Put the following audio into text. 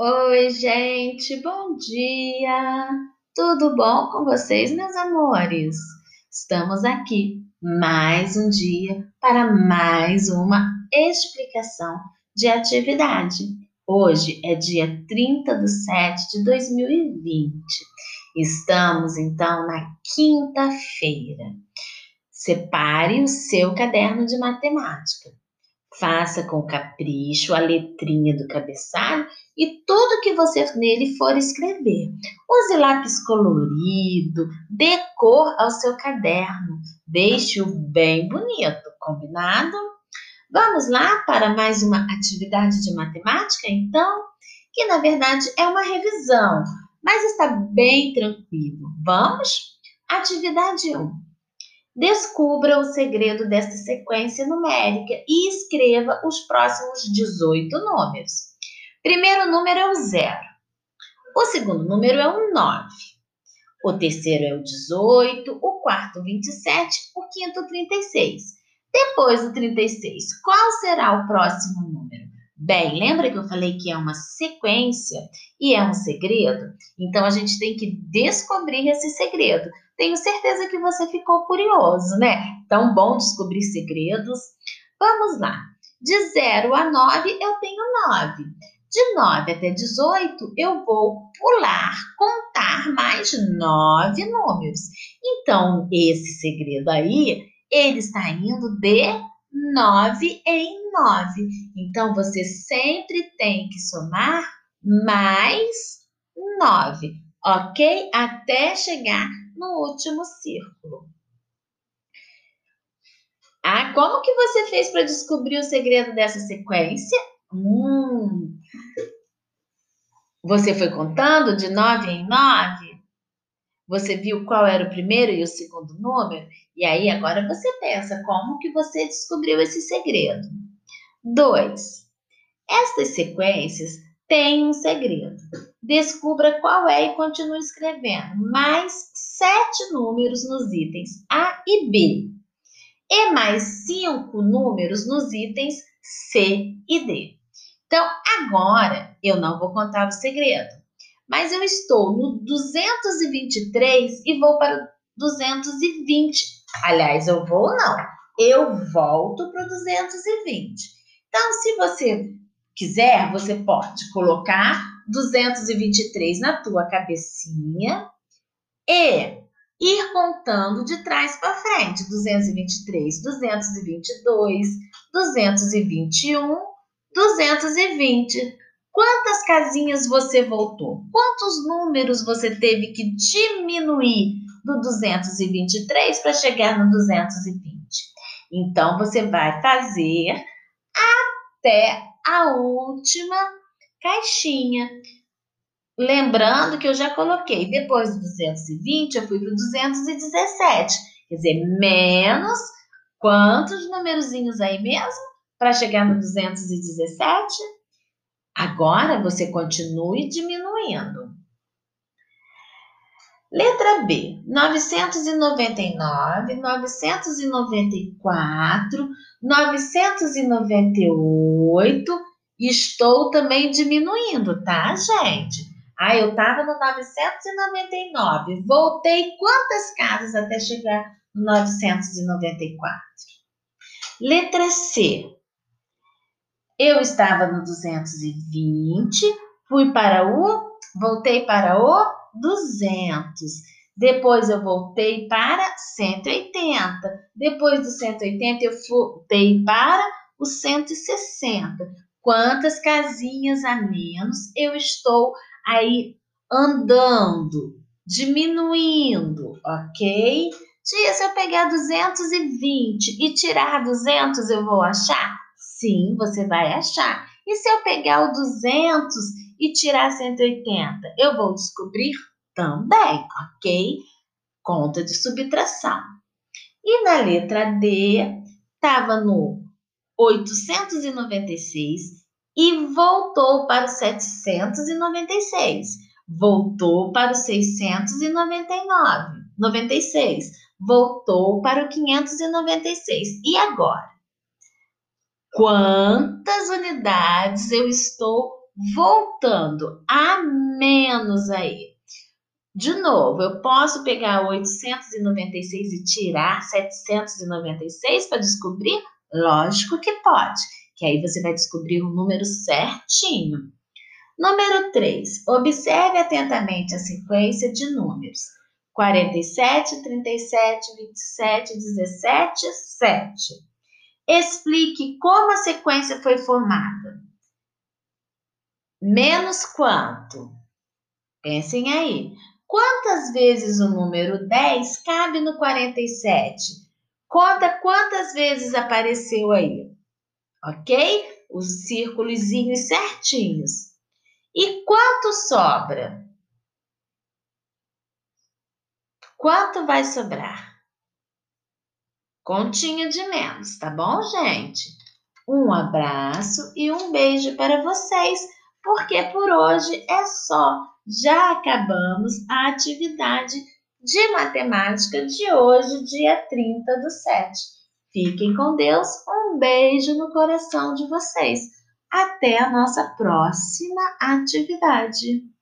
Oi, gente, bom dia! Tudo bom com vocês, meus amores? Estamos aqui mais um dia para mais uma explicação de atividade. Hoje é dia 30/07/2020. Estamos, então, na quinta-feira. Separe o seu caderno de matemática. Faça com capricho a letrinha do cabeçalho e tudo que você nele for escrever. Use lápis colorido, dê cor ao seu caderno, deixe-o bem bonito, combinado? Vamos lá para mais uma atividade de matemática, então? Que na verdade é uma revisão, mas está bem tranquilo. Vamos? Atividade 1. Descubra o segredo desta sequência numérica e escreva os próximos 18 números. Primeiro número é o 0. O segundo número é o 9. O terceiro é o 18. O quarto, 27. O quinto, 36. Depois do 36, qual será o próximo número? Bem, lembra que eu falei que é uma sequência e é um segredo? Então, a gente tem que descobrir esse segredo. Tenho certeza que você ficou curioso, né? Tão bom descobrir segredos. Vamos lá. De 0 a 9, eu tenho 9. De 9 até 18, eu vou pular, contar mais 9 números. Então, esse segredo aí, ele está indo de 9 em 9. Então, você sempre tem que somar mais 9, ok? Até chegar no último círculo. Ah, como que você fez para descobrir o segredo dessa sequência? Você foi contando de 9 em 9? Você viu qual era o primeiro e o segundo número? E aí agora você pensa, como que você descobriu esse segredo? 2. Estas sequências têm um segredo. Descubra qual é e continue escrevendo mais 7 números nos itens A e B e mais 5 números nos itens C e D. Então, agora eu não vou contar o segredo, mas eu estou no 223 e vou para o 220. Aliás, eu volto para o 220. Então, se você quiser, você pode colocar 223 na tua cabecinha e ir contando de trás para frente, 223, 222, 221, 220. Quantas casinhas você voltou? Quantos números você teve que diminuir do 223 para chegar no 220? Então, você vai fazer até a última caixinha. Lembrando que eu já coloquei, depois do 220, eu fui para o 217. Quer dizer, menos quantos numerozinhos aí mesmo para chegar no 217? Agora, você continue diminuindo. Letra B. 999, 994, 998. Estou também diminuindo, tá, gente? Ah, eu estava no 999. Voltei quantas casas até chegar no 994? Letra C. Eu estava no 220, voltei para o 200. Depois eu voltei para 180. Depois do 180 eu voltei para o 160. Quantas casinhas a menos eu estou aí andando, diminuindo, ok? Tia, se eu pegar 220 e tirar 200, eu vou achar? Sim, você vai achar. E se eu pegar o 200 e tirar 180, eu vou descobrir também, ok? Conta de subtração. E na letra D, estava no 896 e voltou para o 796, voltou para o 696, voltou para o 596. E agora? Quantas unidades eu estou Voltando a menos aí. De novo, eu posso pegar 896 e tirar 796 para descobrir? Lógico que pode, que aí você vai descobrir o número certinho. Número 3, observe atentamente a sequência de números. 47, 37, 27, 17, 7. Explique como a sequência foi formada. Menos quanto? Pensem aí. Quantas vezes o número 10 cabe no 47? Conta quantas vezes apareceu aí, ok? Os círculozinhos certinhos. E quanto sobra? Quanto vai sobrar? Continha de menos, tá bom, gente? Um abraço e um beijo para vocês, porque por hoje é só. Já acabamos a atividade de matemática de hoje, dia 30/7. Fiquem com Deus, um beijo no coração de vocês. Até a nossa próxima atividade.